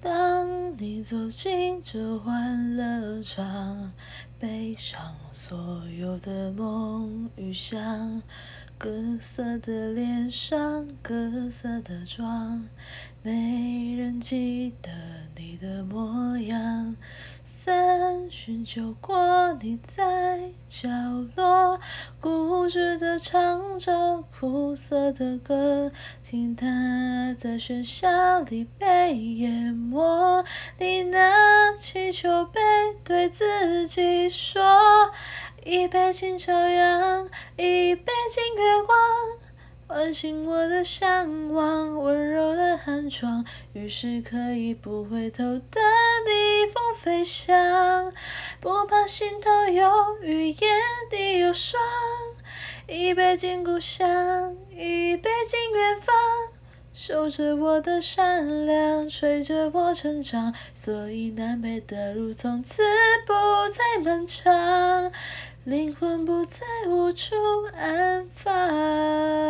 当你走进这欢乐场，背上所有的梦与想，各色的脸上，各色的妆，没人记得你的模样。三巡酒过，你在角落，固执的唱着苦涩的歌，听它在喧嚣里被淹没。你拿起酒杯，对自己说，一杯敬朝阳，一杯敬月光，唤醒我的向往，温柔的寒窗，于是可以不回头的逆风飞翔，不怕心头有雨，眼底有霜，一杯敬故乡，一杯敬远方，守着我的善良，吹着我成长，所以南北的路从此不再漫长，灵魂不再无处安放。